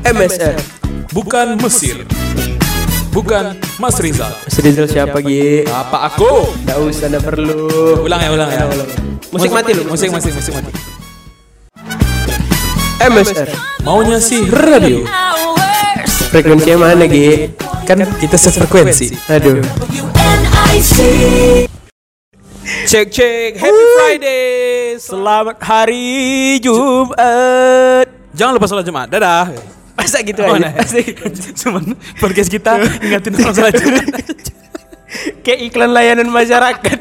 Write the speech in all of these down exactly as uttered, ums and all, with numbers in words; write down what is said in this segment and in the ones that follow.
M S R, bukan Mesir, bukan Mas Rizal. Mas Rizal siapa Gi? Apa aku? Nggak usah, nggak perlu. Ulang ya, ulang ya. Musik mati lu, musik mati, musik mati. M S R, maunya sih radio. Frekuensinya mana Gi? Kan kita sefrekuensi. Aduh. Cek cek, happy Friday. Selamat hari Jumat. Jangan lupa sholat Jumat. Dadah. Masa gitu oh, aja. Nah. Cuman podcast kita ingatin orang sholat Jumat. Kayak iklan layanan masyarakat.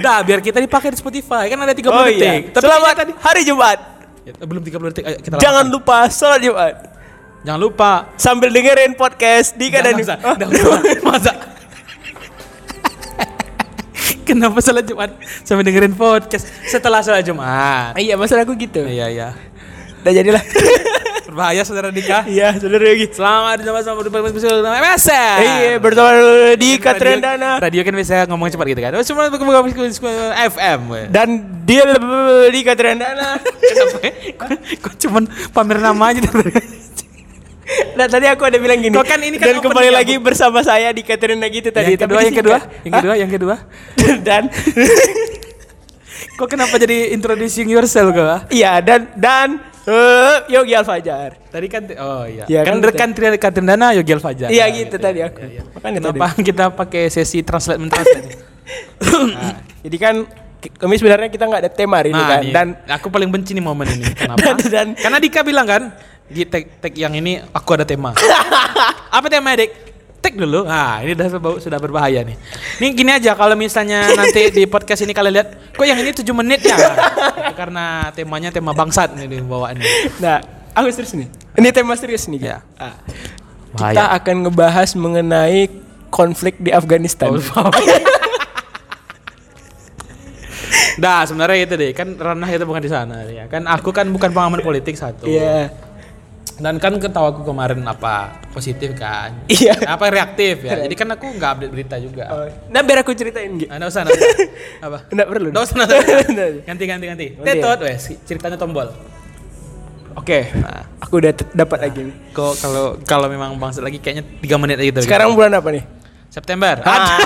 Nah, biar kita dipakai di Spotify. Kan ada tiga puluh oh, detik. Iya. Tapi selamat kita... hari Jumat. Ya, belum tiga puluh detik. Ayo, kita jangan lakukan. Lupa sholat Jumat. Jangan lupa sambil dengerin podcast Dika dan Dika. Masa kenapa salat Jumat sampai dengerin podcast setelah salat Jumat? Iya, masalah aku gitu. Iya, iya. Dan jadilah berbahaya saudara Dika. Iya, saudara Yogi. Selamat Jumat sama berjumpa bersama M S R. Iya, bertemu Dika Trendana. Radio kan biasa ngomong cepat gitu kan. Semua buka-buka F M. Dan dia Dika Trendana. Kenapa? Kok cuman pamer nama aja. Nah tadi aku ada bilang gini. Kau kan ini kan dan kembali lagi aku bersama saya di Katrina gitu tadi. Yang kedua, yang kedua, yang kedua, yang kedua, dan kau kenapa jadi introducing yourself kau? Iya dan dan uh, Yogi Al-Fajar. Tadi kan oh iya. Ya, kan rekan Tri Katrina Yogi Al-Fajar. Iya nah, gitu, gitu tadi aku. Ya, ya. Kenapa tadi kita pakai sesi translate mentranslate? Nah, jadi kan kami sebenarnya kita nggak ada tema hari nah, ini kan. Iya. Dan aku paling benci nih momen ini. Kenapa? Dan, karena Dika bilang kan di tag-tag yang ini aku ada tema. Apa tema Dik? Tag dulu. Nah ini sudah sudah berbahaya nih. Nih gini aja, kalau misalnya nanti di podcast ini kalian lihat, kok yang ini tujuh menit ya? Karena temanya tema bangsat nih bawaannya. Nah aku serius nih. Ini tema serius nih. Ya. Ah. Kita akan ngebahas mengenai konflik di Afghanistan. Nah sebenarnya itu deh, kan ranah itu bukan di sana ya. Kan aku kan bukan pengaman politik satu. Iya. Yeah. Dan kan ketawa aku kemarin apa positif kan? Iya. Yeah. Apa reaktif ya? Jadi kan aku nggak update berita juga. Oh. Nah biar aku ceritain gitu. Nggak usah, nggak usah. Apa? Nggak perlu. Nggak usah, nggak usah. Ganti, ganti, ganti. Tetot wes, ceritanya tombol. Oke. Okay. Nah, aku udah t- dapat nah, lagi nih. Kok kalau kalau memang bangsa lagi kayaknya tiga menit lagi. Sekarang gitu. Bulan apa nih? September. Ah.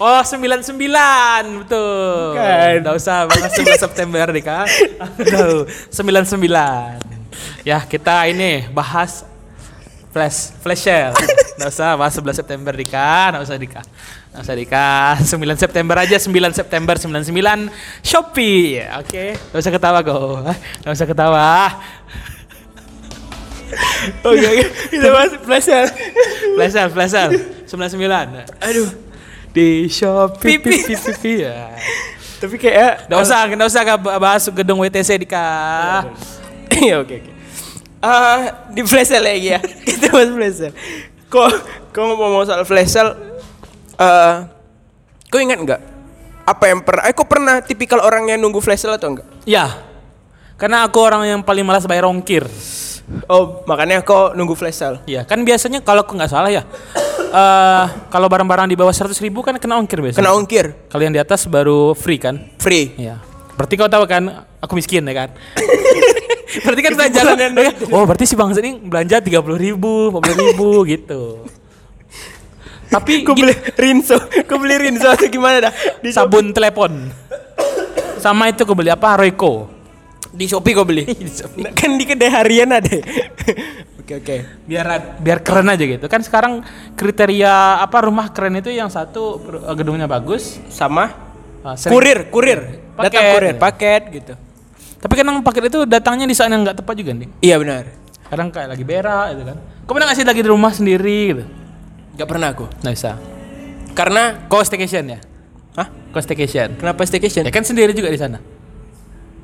Oh sembilan puluh sembilan betul. Bukan. Nggak usah bahas sebelas September Dika. Aduh sembilan puluh sembilan. Ya kita ini bahas flash flash sale. Nggak usah bahas sebelas September Dika. Nggak usah Dika. Nggak usah Dika. sembilan September aja. sembilan September sembilan puluh sembilan Shopee. Oke. Okay. Nggak usah ketawa go. Nggak usah ketawa. Oke oke. Kita bahas flash sale. Flash sale flash sale sembilan puluh sembilan. Aduh. Di Shopee pipi pipi ya. Tapi kayak enggak usah, enggak usah bahas gedung W T C Dika. Iya oke oke. Ah di flash sale lagi ya. Kita bahas flash sale. Kok kok ngomong soal flash sale eh kau ingat enggak? Apa yang pernah eh kau pernah tipikal orang yang nunggu flash sale atau enggak? Ya. Karena aku orang yang paling malas bayar ongkir. Oh, makanya kau nunggu flash sale. Iya, kan biasanya kalau aku enggak salah ya. Uh, kalau barang-barang di bawah seratus ribu kan kena ongkir biasanya. Kena ongkir. Kalau yang di atas baru free kan? Free. Iya. Berarti kau tahu kan aku miskin ya kan? Berarti kan belanja. Oh, berarti si bangsa ini belanja tiga puluh ribu, empat puluh ribu gitu. Tapi aku beli rinso, aku beli rinso atau gimana dah? Di sabun telepon. Sama itu aku beli apa? Royco. Di Shopee kau beli. Di Shopee. Kan di kedai harian ada. Oke oke. Biar biar keren aja gitu. Kan sekarang kriteria apa rumah keren itu yang satu gedungnya bagus sama uh, kurir, kurir. Paket, datang kurir, ya. Paket gitu. Tapi kadang paket itu datangnya di saat yang enggak tepat juga nih. Iya benar. Kadang kayak lagi berak gitu kan. Kau pernah ngasih lagi di rumah sendiri gitu? Enggak pernah aku. Enggak bisa. Karena kau staycation ya? Hah? Kau staycation. Kenapa staycation? Ya kan sendiri juga di sana.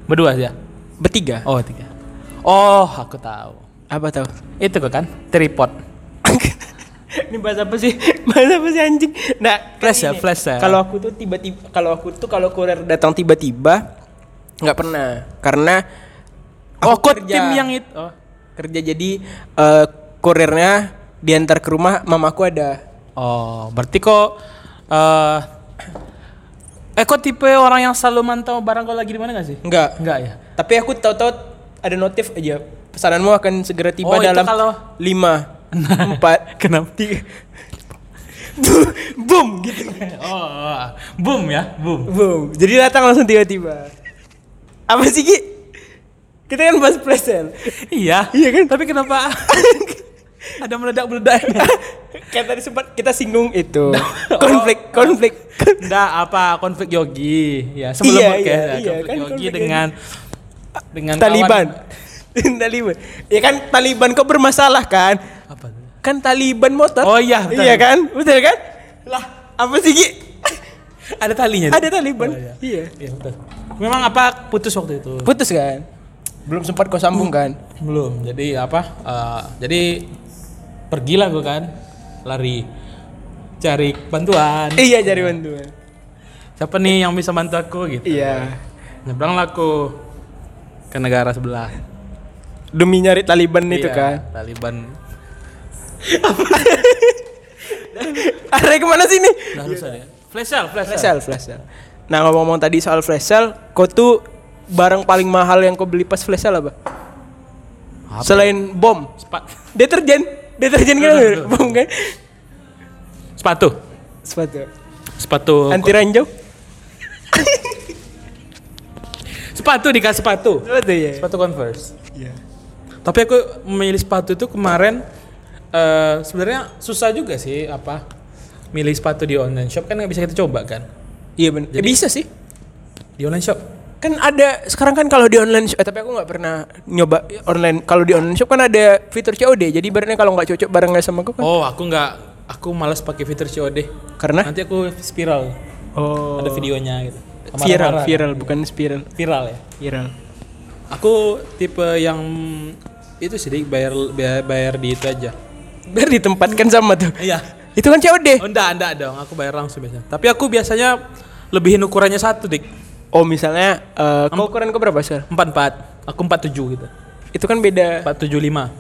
Berdua aja. Bertiga? Oh, tiga. Oh, aku tahu. Apa tahu? Itu kan tripod. Ini bahasa apa sih? Bahasa apa sih anjing? Nah, flash ya, flash ya. Kalau aku tuh tiba-tiba kalau aku tuh kalau kurir datang tiba-tiba enggak pernah. Karena oh, aku kerja, tim yang itu. Oh, kerja jadi uh, kurirnya diantar ke rumah mamaku ada. Oh, berarti kok uh, eh kok tipe orang yang selalu mantau barang kau lagi di mana enggak sih? Enggak. Enggak ya. Tapi aku tahu-tahu ada notif aja pesananmu akan segera tiba oh, dalam lima, empat, kenapa? Boom gitu. Oh, boom ya, boom. Boom. Jadi datang langsung tiba-tiba. Apa sih Ki? Kita kan bahas flash sale. Iya. Iya kan? Tapi kenapa ada meledak-meledak? Kayak tadi sempat kita singgung itu. Konflik, oh. konflik. Enggak apa, konflik Yogi. Ya, sebelum iya, iya, iya, konflik kan, Yogi konflik dengan Yogi. dengan Taliban. Taliban. Ya kan Taliban kok bermasalah kan? Apa? Kan Taliban motor. Oh iya, betul. Iya kan? Betul kan? Lah, apa sih Ki? Ada talinya. Ada Taliban. Oh, iya. iya. Iya, betul. Memang apa putus waktu itu? Putus kan? Belum sempat kau sambung kan? Belum. Jadi apa? Uh, jadi pergilah gua kan. Lari cari bantuan. Iya, cari bantuan. Siapa nih yang bisa bantu aku gitu. Iya. Nyebranglah aku ke negara sebelah. Demi nyari Taliban iya, itu kan. Taliban. Arah kemana sih ini? Nah, ya. Flash sale, flash sale, flash sale. Nah ngomong-ngomong tadi soal flash sale, kau tuh barang paling mahal yang kau beli pas flash sale apa? apa? Selain bom, Spa- deterjen, deterjen kan, bom kan? Sepatu, sepatu, sepatu anti ranjau. sepatu dikasih sepatu, sepatu ya, sepatu Converse. Iya. Tapi aku memilih sepatu itu kemarin. Uh, sebenarnya susah juga sih apa milih sepatu di online shop kan nggak bisa kita coba kan? Iya benar. Ya bisa sih di online shop. Kan ada sekarang kan kalau di online shop, eh, tapi aku nggak pernah nyoba online. Kalau di online shop kan ada fitur C O D. Jadi barangnya kalau nggak cocok barangnya sama aku kan? Oh aku nggak, aku malas pakai fitur C O D. Karena? Nanti aku spiral. Oh. Ada videonya gitu. Kamar viral, marah, viral kan? Bukan spiral. Viral ya. Viral. Aku tipe yang itu sedikit bayar, bayar bayar di itu aja. Biar ditempatkan sama tuh. Iya. Itu kan C O D. Oh, enggak, enggak dong. Aku bayar langsung biasanya. Tapi aku biasanya lebihin ukurannya satu, Dik. Oh, misalnya uh, em- ukuran kau berapa, Sir? empat puluh empat. Aku empat puluh tujuh gitu. Itu kan beda empat tujuh lima.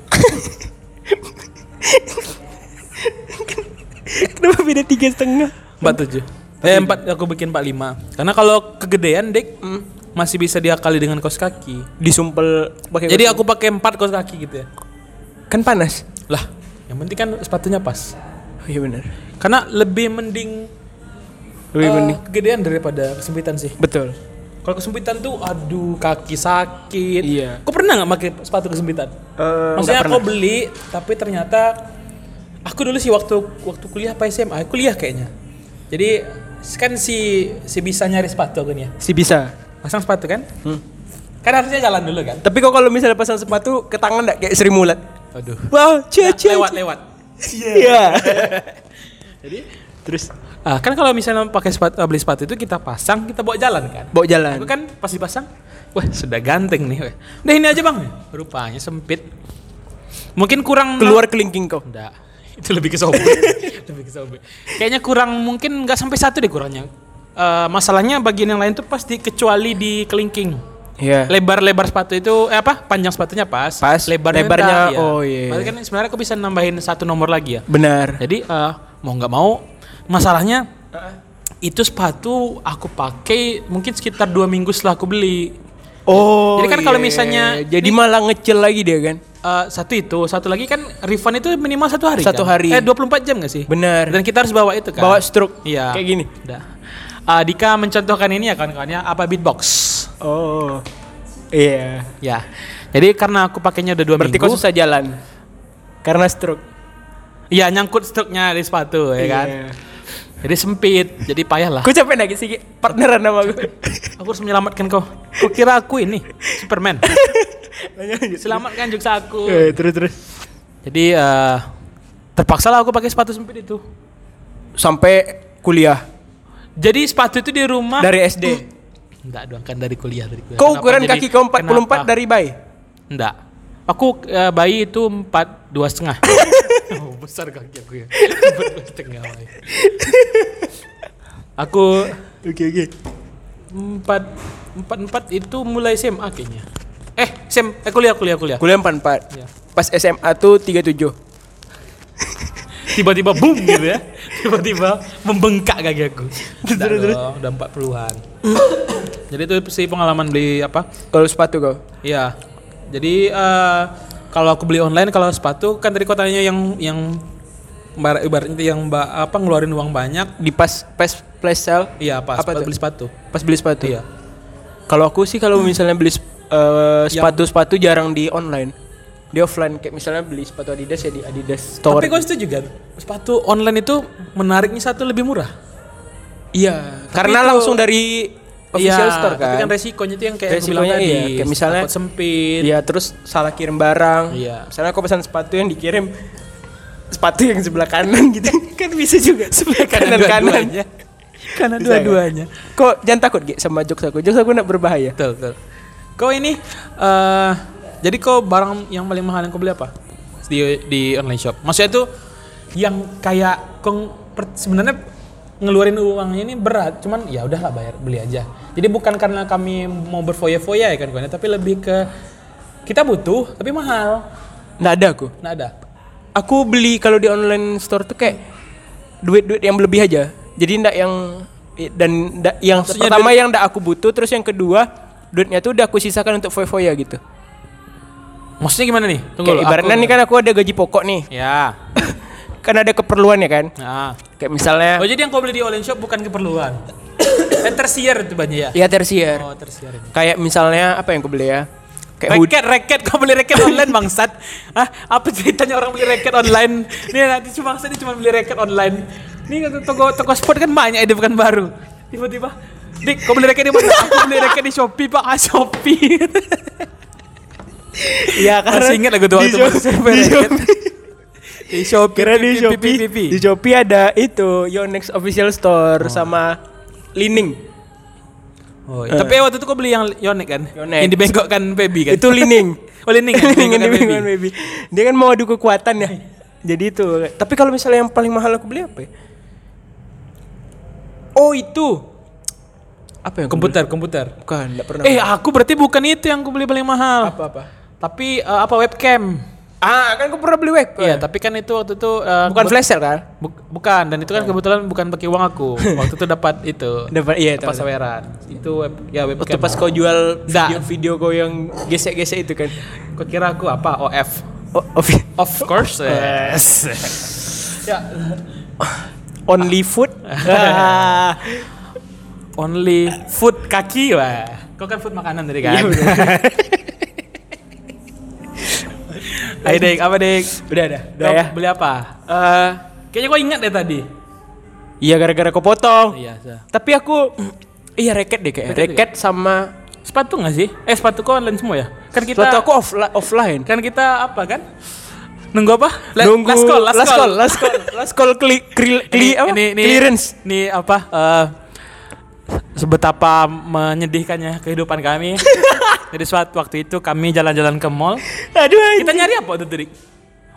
Kenapa beda tiga koma lima? empat puluh tujuh. Eh, empat aku bikin empat puluh lima. Karena kalau kegedean, Dik, mm, masih bisa diakali dengan kaos kaki. Disumpel pakai. Jadi aku pakai empat kaos kaki gitu ya. Kan panas. Lah, yang penting kan sepatunya pas. Oh iya benar. Karena lebih mending lebih uh, mending kegedean daripada kesempitan sih. Betul. Kalau kesempitan tuh aduh kaki sakit. Iya. Kau pernah enggak pakai sepatu kesempitan? Uh, Maksudnya aku beli tapi ternyata aku dulu sih waktu waktu kuliah apa S M A, kuliah kayaknya. Jadi kan si si bisa nyari sepatu kan ya. Si bisa. Pasang sepatu kan? Hmm. Kan harusnya jalan dulu kan. Tapi kok kalau misalnya pasang sepatu ke tangan enggak kayak Sri Mulat? Aduh. Wow, cia, cia, nah, lewat cia. lewat. Iya. Yeah. Jadi terus ah, kan kalau misalnya pakai sepatu, beli sepatu itu kita pasang, kita bawa jalan kan. Bawa jalan. Aku kan pas dipasang, wah sudah ganteng nih. Udah ini aja bang. Rupanya sempit. Mungkin kurang keluar kelingking kau. Enggak. Itu lebih ke sobek. lebih ke sobek. Kayaknya kurang mungkin enggak sampai satu deh kurangnya. Uh, masalahnya bagian yang lain tuh pasti kecuali di kelingking. Yeah. Lebar-lebar sepatu itu eh apa? Panjang sepatunya pas. Pas. Lebarnya, lebarnya entah, ya. Oh iya. Berarti kan sebenarnya aku bisa nambahin satu nomor lagi ya. Benar. Jadi uh, mau nggak mau masalahnya uh. itu sepatu aku pakai mungkin sekitar dua minggu setelah aku beli. Oh. Jadi kan yeah. kalau misalnya jadi ini, malah ngecil lagi dia kan. Uh, satu itu, satu lagi kan refund itu minimal satu hari. Satu kan? hari. Eh dua puluh empat jam nggak sih? Benar. Dan kita harus bawa itu kan. Bawa struk. Iya. Kayak gini. Udah. Uh, Dika mencontohkan ini ya kawan-kawannya apa beatbox. Oh, iya. Yeah. Ya, jadi karena aku pakainya udah dua berarti minggu. Berarti kok susah jalan karena stroke. Iya, nyangkut stroke-nya di sepatu, ya yeah. kan. Jadi sempit, jadi payah lah. Kau capek nggak sih partneran sama aku? Aku harus menyelamatkan kau. Kau kira aku ini Superman? Selamatkan juksa aku. Eh, terus terus. Jadi uh, terpaksa lah aku pakai sepatu sempit itu sampai kuliah. Jadi sepatu itu di rumah dari S D. Enggak doang kan dari kuliah dari kuliah. Kau ukuran kaki kau empat puluh empat kenapa? Dari bayi? Enggak. Aku uh, bayi itu empat dua setengah. Oh, besar kaki aku ya. empat dua setengah. Aku oke oke. empat empat empat itu mulai S M A kayaknya. Eh, S M eh kuliah kuliah kuliah. Kuliah empat empat. Ya. Pas S M A tuh tiga tujuh. Tiba-tiba boom gitu ya. Tiba-tiba membengkak kaki aku. Udah, udah empat puluhan. Jadi itu sih pengalaman beli apa? Kalau sepatu kau? Iya. Jadi uh, kalau aku beli online, kalau sepatu kan tadi kau tanya yang yang ibaratnya yang apa ngeluarin uang banyak di pas pas flash sale. Iya, pas, pas beli sepatu. Pas beli sepatu. Iya. Kalau aku sih kalau misalnya beli uh, sepatu-sepatu jarang di online. Di offline, kayak misalnya beli sepatu Adidas ya di Adidas Store. Tapi kau setuju juga sepatu online itu menariknya satu lebih murah. Iya, karena itu, langsung dari official iya, store kan. Tapi kan resikonya itu yang kayak resikonya aku bilang iya, tadi, kayak misalnya sempit. Iya, terus salah kirim barang. Iya. Misalnya aku pesan sepatu yang dikirim sepatu yang sebelah kanan gitu kan bisa juga sebelah kanan kanan. Kanan dua-duanya. Kan? Kok jangan takut G sama jokes aku. Jokes aku enggak berbahaya. Betul, betul. Kau ini uh, jadi kau barang yang paling mahal yang kau beli apa di di online shop? Maksudnya itu yang kayak kau sebenarnya ngeluarin uangnya ini berat, cuman ya udahlah bayar beli aja. Jadi bukan karena kami mau berfoya-foya ya kan, tapi lebih ke kita butuh tapi mahal. Nggak ada aku. Nggak ada. Aku beli kalau di online store tuh kayak duit-duit yang berlebih aja. Jadi ndak yang dan ndak, yang maksudnya pertama duit yang ndak aku butuh, terus yang kedua duitnya tuh udah aku sisakan untuk foya-foya gitu. Maksudnya gimana nih? Tunggu kayak lho, ibaratnya aku nih kan aku ada gaji pokok nih. Ya. Kan ada keperluan ya kan? Nah. Kayak misalnya oh jadi yang kau beli di online shop bukan keperluan. Dan tersier itu banyak ya? Iya tersier. Oh tersier. Kayak misalnya apa yang kau beli ya? Kayak reket, reket, kau beli reket online bangsat. Ah, apa ceritanya orang beli reket online? Nih nanti cuma saya cuma beli reket online. Nih toko toko sport kan banyak ide bukan baru. Tiba-tiba, Dik, kau beli reket di mana? Aku beli reket di Shopee, Pak. Ah, Shopee. Iya, karena masih ingat aku tuh waktu itu. Di Shopee, di Shopee, di Shopee ada itu Yonex official store oh. sama Lining. Oh, iya. uh. Tapi waktu itu kau beli yang Yonex kan? Yonex. Yang dibengkokkan baby kan? Itu Lining. Oh, Lining. Kan? Lining dibengkokkan baby. Dia kan mau adu kekuatan ya. Jadi itu. Tapi kalau misalnya yang paling mahal aku beli apa ya? Oh, itu. Apa yang komputer, beli? Komputer. Bukan, enggak pernah. Eh, aku berarti bukan itu yang aku beli paling mahal. Apa-apa? Tapi uh, apa webcam? Ah, kan aku pernah beli webcam. Iya, tapi kan itu waktu itu uh, bukan flash sale kan? Buk- bukan, dan itu kan kebetulan bukan pakai uang aku. Waktu itu dapat itu. Dapat iya, pas saweran. Itu web ya webcam. Waktu pas kau jual video, video kau yang gesek-gesek itu kan. Kau kira aku apa? O F. O- of, of course. Yes. Ya. Only food. Only food kaki wah. Kau kan food makanan tadi kan? Iya betul. Ayo Dek, apa Dek? Udah ada. Udah ya. Beli apa? Uh, kayaknya kau ingat deh tadi. Iya gara-gara kau potong. Iya. So. Tapi aku iya reket deh kayaknya. Reket deh. Sama sepatu nggak sih? Eh sepatu kau online semua ya? Kan kita sepatu aku offla- offline. Kan kita apa kan? Nunggu apa? La- Nunggu last call, last call, last call, last call cli- cli- cli- apa? Ini, ini, clearance. Nih apa? Uh, Sebetapa menyedihkannya kehidupan kami. Jadi suatu waktu itu kami jalan-jalan ke mall. Aduh, kita nyari apa tuh, Dik?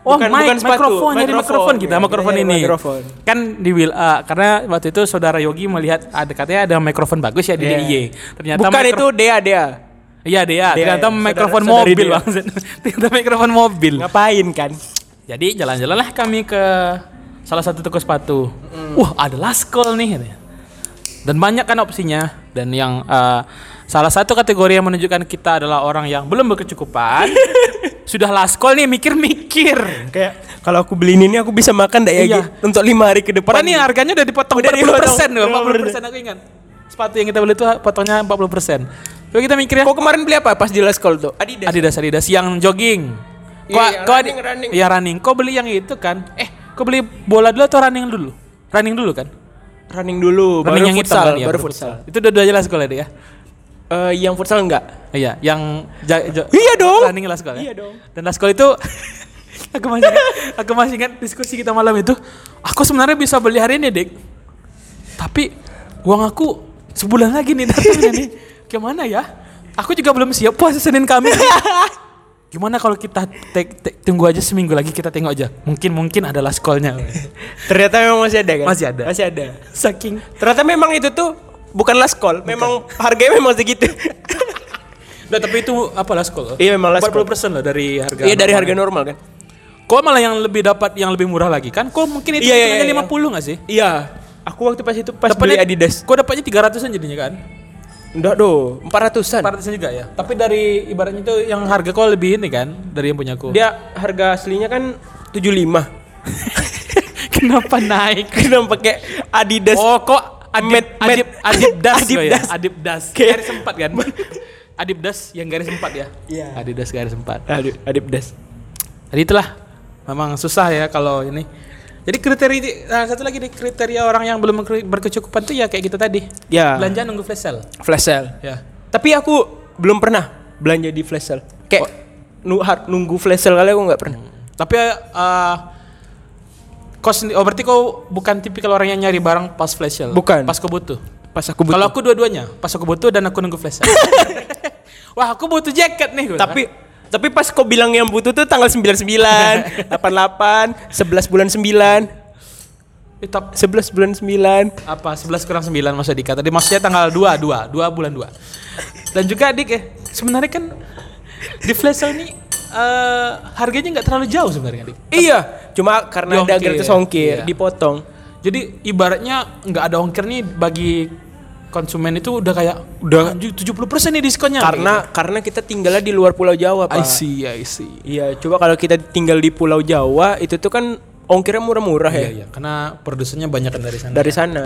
Oh, bukan, mic, bukan mikrofon, nyari mikrofon kita, ya, mikrofon ini. Mikrofon. Kan di uh, karena waktu itu saudara Yogi melihat ada katanya ada mikrofon bagus ya di yeah. D I Y. Ternyata bukan mikro- itu Dea Dea. Iya Dea, ternyata ya, mikrofon saudara, mobil, Bang. Ternyata mikrofon mobil. Ngapain kan? Jadi jalan-jalanlah kami ke salah satu toko sepatu. Mm. Wah, ada Last Call nih. Dan banyak kan opsinya. Dan yang uh, salah satu kategori yang menunjukkan kita adalah orang yang belum berkecukupan. Sudah last call nih mikir-mikir. Kayak kalau aku beli ini aku bisa makan gak ya iya. Untuk lima hari ke depan. Padahal nih harganya udah dipotong empat puluh persen loh, empat puluh persen aku ingat. Sepatu yang kita beli tuh potongnya empat puluh persen. Coba kita mikirnya. Kok kemarin beli apa pas di last call tuh? Adidas Adidas, Adidas yang jogging. Kok iya, kok running, running. Ya running. Kok beli yang itu kan? Eh, kok beli bola dulu atau running dulu? Running dulu kan? Running dulu, running baru yang futsal, hitam, ya, baru futsal. futsal. Itu udah jelas sekolah deh ya. Uh, yang futsal enggak? Iya, yang ja, ja, iya dong. Running last call. Iya dong. Dan last call itu aku masih aku masih ingat diskusi kita malam itu. Aku sebenarnya bisa beli hari ini, Dik. Tapi uang aku sebulan lagi nih datangnya nih. Gimana ya? Aku juga belum siap puasa Senin Kamis. Gimana kalau kita te- te- tunggu aja seminggu lagi kita tengok aja. Mungkin mungkin ada last call-nya. Ternyata memang masih ada kan? Masih ada. Masih ada. Saking ternyata memang itu tuh bukan last call, bukan. Memang harganya memang segitu. Udah tapi itu apa last call? Iya memang last call. empat puluh persen loh dari harga. Iya dari harga normal kan. Kok malah yang lebih dapat yang lebih murah lagi kan? Kok mungkin itu hanya lima puluh enggak sih? Iya. Aku waktu pas itu pas dapatnya, beli Adidas. Kok dapatnya tiga ratusan jadinya kan? Enggak doh, empat ratusan. empat ratusan juga ya. Tapi dari ibaratnya itu yang harga kau lebih ini kan dari yang punya aku. Dia harga aslinya kan tujuh puluh lima. Kenapa naik? Kenapa pakai Adidas? Oh, kok Adib Adib Adidas Adidas. Adidas. Garis empat kan? Adidas yang garis empat ya? Iya. Adidas garis empat. Adib Adidas. Jadi itulah memang susah ya kalau ini. Jadi kriteria nah satu lagi nih, kriteria orang yang belum berkecukupan tuh ya kayak kita tadi. Ya. Belanja nunggu flash sale. Flash sale. Ya. Tapi aku belum pernah belanja di flash sale. Kayak oh. nunggu flash sale kali aku enggak pernah. Hmm. Tapi uh, kau sendi- oh berarti kau bukan tipikal orang yang nyari barang pas flash sale. Bukan. Pas kau butuh. Pas aku butuh. Kalau aku dua-duanya, pas aku butuh dan aku nunggu flash sale. Wah, aku butuh jaket nih gua. Tapi Tapi pas kau bilang yang butuh tuh tanggal sembilan puluh sembilan, delapan puluh delapan, sebelas bulan sembilan. Tetap sebelas bulan sembilan. Apa sebelas kurang sembilan maksud Dika? Tadi maksudnya tanggal dua, dua, dua bulan dua. Dan juga Dik eh sebenarnya kan di flash sale nih uh, harganya enggak terlalu jauh sebenarnya Dik. Iya, cuma karena ada gratis ongkir, iya. dipotong. Jadi ibaratnya enggak ada ongkir nih bagi konsumen itu udah kayak udah tujuh puluh persen nih diskonnya. Karena gitu. Karena kita tinggalnya di luar Pulau Jawa, Pak. I see, I see. Iya, coba kalau kita tinggal di Pulau Jawa, itu tuh kan ongkirnya murah-murah iya, ya. Iya, karena produsennya banyak kan dari sana. Dari sana.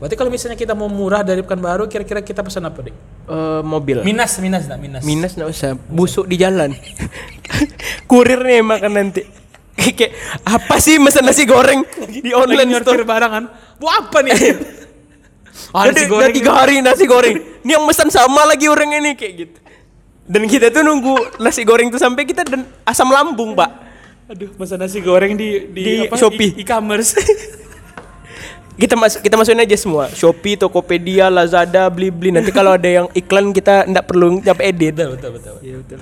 Berarti kalau misalnya kita mau murah dari Pekanbaru, kira-kira kita pesan apa, Dik? Uh, mobil. Minas, minas enggak minas. Minas enggak usah, busuk di jalan. Kurir nih makan nanti. Kayak apa sih mesen nasi goreng di online store barangan? Buat apa nih? Oh, nasi goreng udah tiga hari nasi goreng. Ini yang pesan sama lagi orang ini kayak gitu. Dan kita tuh nunggu nasi goreng tuh sampai kita den- asam lambung, Pak. Aduh, pesan nasi goreng di di, di apa? Shopee e- e-commerce. kita mas- kita masukin aja semua. Shopee, Tokopedia, Lazada, Blibli. Nanti kalau ada yang iklan kita enggak perlu nyap edit. Betul, betul, betul. Iya, betul.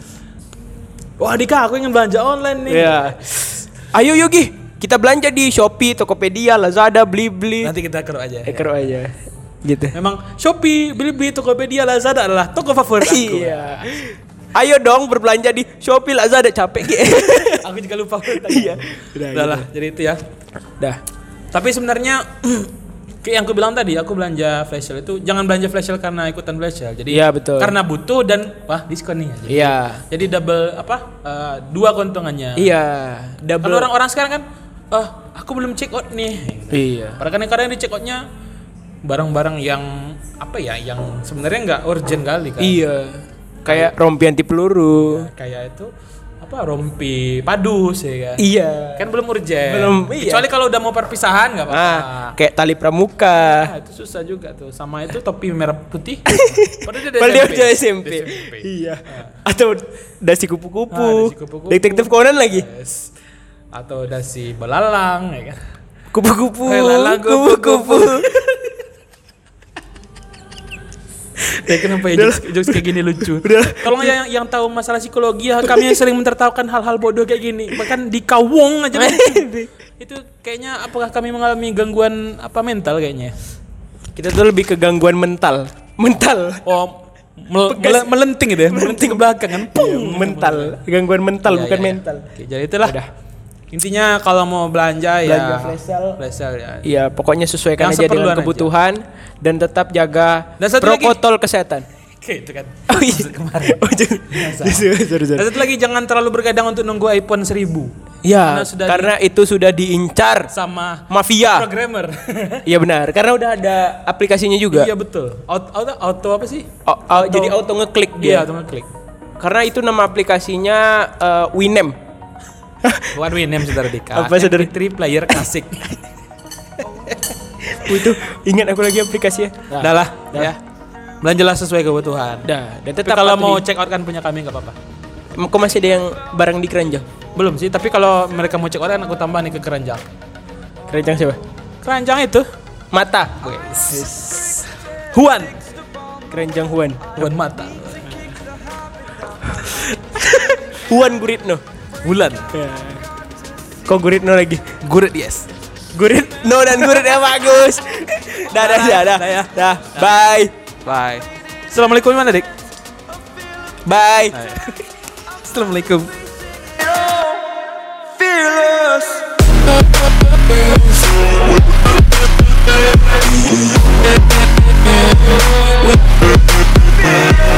Wah, Dika, aku ingin belanja online nih. Iya. Ayo Yogi, kita belanja di Shopee, Tokopedia, Lazada, Blibli. Nanti kita keru aja. Eh, keru aja. Gitu. Memang Shopee, Blibli, Tokopedia, Lazada adalah toko favorit aku. Iya. Ayo dong berbelanja di Shopee, Lazada, capek gitu. Aku juga lupa. Iya. Udah gitu. Lah, jadi itu ya. Dah. Tapi sebenarnya kayak yang aku bilang tadi, aku belanja flash sale itu jangan belanja flash sale karena ikutan flash sale. Jadi ya, betul. Karena butuh dan wah diskon nih. Jadi, iya. Jadi double apa? Uh, dua keuntungannya. Iya. Double. Kalau orang-orang sekarang kan, "Ah, oh, aku belum check out nih." Iya. Padahal kadang-kadang di check out-nya barang-barang yang apa ya yang sebenarnya nggak urgent kali kan iya kayak kaya, rompi anti peluru ya, kayak itu apa rompi padus ya kan iya kan belum urgent belum iya. Kecuali kalau udah mau perpisahan nggak apa nah, kayak tali pramuka nah, itu susah juga tuh sama itu topi merah putih padahal dia udah S M P iya nah. Atau dasi kupu-kupu nah, detektif Conan lagi yes. Atau dasi belalang ya kan kupu-kupu belalang kupu-kupu ya kenapa ya jokes, jokes kayak gini lucu. Tolong ya yang, yang tahu masalah psikologi kami yang sering mentertawakan hal-hal bodoh kayak gini. Bahkan di kawung aja. Itu kayaknya apakah kami mengalami gangguan apa mental kayaknya? Kita tuh lebih ke gangguan mental. Mental. Oh, mel- mel- melenting gitu ya. Melenting ke belakang kan. Pung, mental. Gangguan mental ya, bukan ya, ya. Mental. Oke, jadi itulah. Udah. Intinya kalau mau belanja, belanja ya belanja flash sale. Flash sale ya. Iya, pokoknya sesuaikan aja dengan kebutuhan aja. Dan tetap jaga dan protokol lagi. Kesehatan. Oke, itu kan. Oh, iya. Kemarin. Oh, dan satu lagi jangan terlalu bergadang untuk nunggu iPhone seribu. Ya, karena, karena di... itu sudah diincar sama mafia programmer. Iya benar, karena udah ada aplikasinya juga. Iya betul. Auto auto, auto apa sih? O, auto, auto, jadi auto ngeklik dia. Iya, auto ngeklik. Karena itu nama aplikasinya uh, Winem. Bukan Winem saudara Dika. Apa saudara? three player klasik. Itu ingat aku lagi aplikasinya. Nah, dah lah, dah. Ya. Belanjalah sesuai kebutuhan. Dah. Dan tetap kalau mau check out kan punya kami enggak apa-apa. Kok masih ada yang barang di keranjang? Belum sih, tapi kalau mereka mau check out kan aku tambah nih ke keranjang. Keranjang siapa? Keranjang itu mata. Yes. Yes. Huan. Keranjang Huan. Huan mata. Huan Guritno. Bulan. Ya. Kok gurit no lagi? Gurit yes. Gurit no dan gurit ya bagus. Dah dah dah dah. Dah. Bye. Bye. Assalamualaikum gimana, Dik? Bye. Bye. Assalamualaikum. Fearless. Baby.